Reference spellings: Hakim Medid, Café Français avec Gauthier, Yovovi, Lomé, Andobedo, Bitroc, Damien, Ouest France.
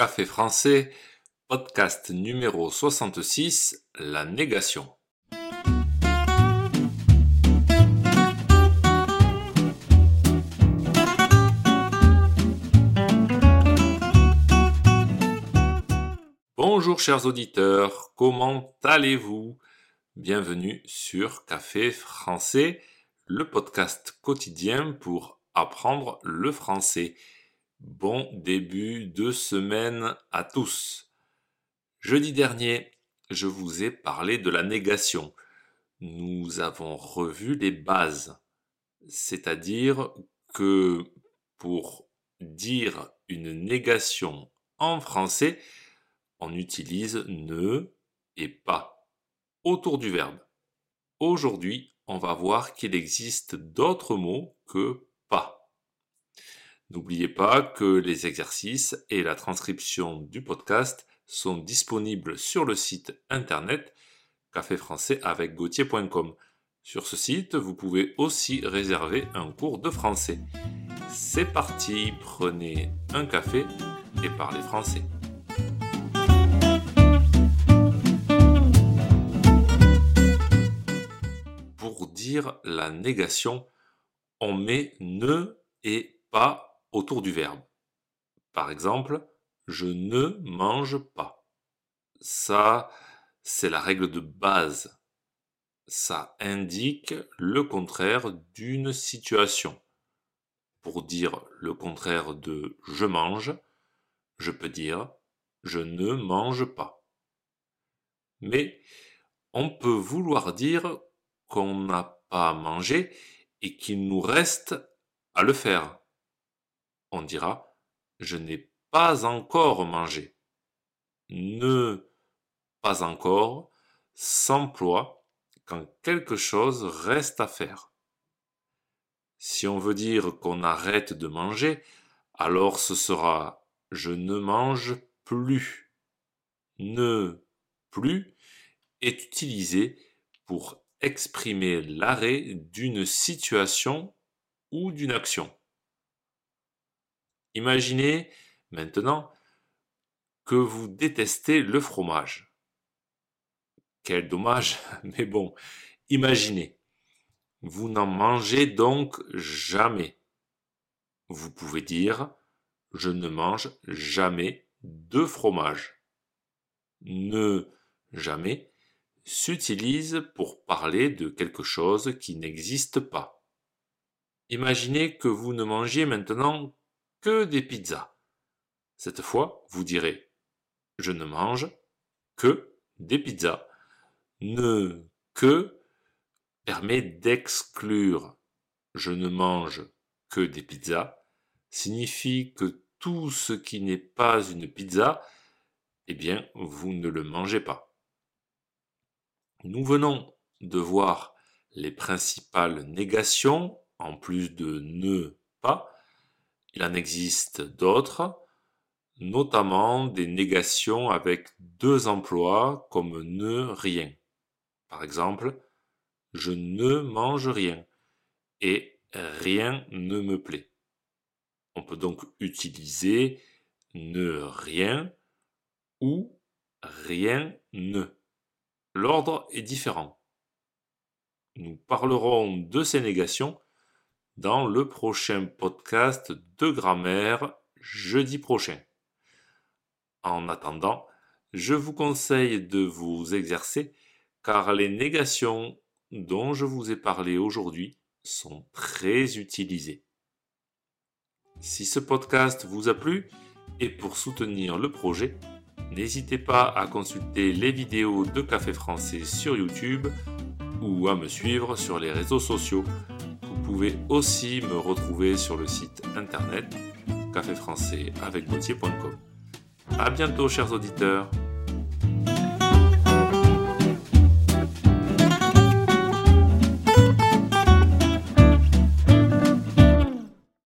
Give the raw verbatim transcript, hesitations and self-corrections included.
Café Français, podcast numéro soixante-six, la négation. Bonjour chers auditeurs, comment allez-vous? Bienvenue sur Café Français, le podcast quotidien pour apprendre le français. Bon début de semaine à tous. Jeudi dernier, je vous ai parlé de la négation. Nous avons revu les bases. C'est-à-dire que pour dire une négation en français, on utilise ne et pas autour du verbe. Aujourd'hui, on va voir qu'il existe d'autres mots que pas. N'oubliez pas que les exercices et la transcription du podcast sont disponibles sur le site internet café français avec gauthier point com. Sur ce site, vous pouvez aussi réserver un cours de français. C'est parti, prenez un café et parlez français. Pour dire la négation, on met ne et pas autour du verbe. Par exemple, je ne mange pas. Ça, c'est la règle de base. Ça indique le contraire d'une situation. Pour dire le contraire de je mange, je peux dire je ne mange pas. Mais on peut vouloir dire qu'on n'a pas mangé et qu'il nous reste à le faire. On dira « je n'ai pas encore mangé ». Ne pas encore s'emploie quand quelque chose reste à faire. Si on veut dire qu'on arrête de manger, alors ce sera « je ne mange plus ». Ne plus est utilisé pour exprimer l'arrêt d'une situation ou d'une action. Imaginez maintenant que vous détestez le fromage. Quel dommage, mais bon, imaginez. Vous n'en mangez donc jamais. Vous pouvez dire « je ne mange jamais de fromage ». Ne jamais s'utilise pour parler de quelque chose qui n'existe pas. Imaginez que vous ne mangez maintenant que des pizzas. Cette fois, vous direz « je ne mange que des pizzas ». Ne que permet d'exclure. Je ne mange que des pizzas signifie que tout ce qui n'est pas une pizza, eh bien, vous ne le mangez pas. Nous venons de voir les principales négations, en plus de « ne pas ». Il en existe d'autres, notamment des négations avec deux emplois comme « ne rien ». Par exemple, « je ne mange rien » et « rien ne me plaît ». On peut donc utiliser « ne rien » ou « rien ne ». L'ordre est différent. Nous parlerons de ces négations dans le prochain podcast de grammaire, jeudi prochain. En attendant, je vous conseille de vous exercer car les négations dont je vous ai parlé aujourd'hui sont très utilisées. Si ce podcast vous a plu et pour soutenir le projet, n'hésitez pas à consulter les vidéos de Café Français sur YouTube ou à me suivre sur les réseaux sociaux. Vous pouvez aussi me retrouver sur le site internet café français avec gauthier point com. À bientôt chers auditeurs.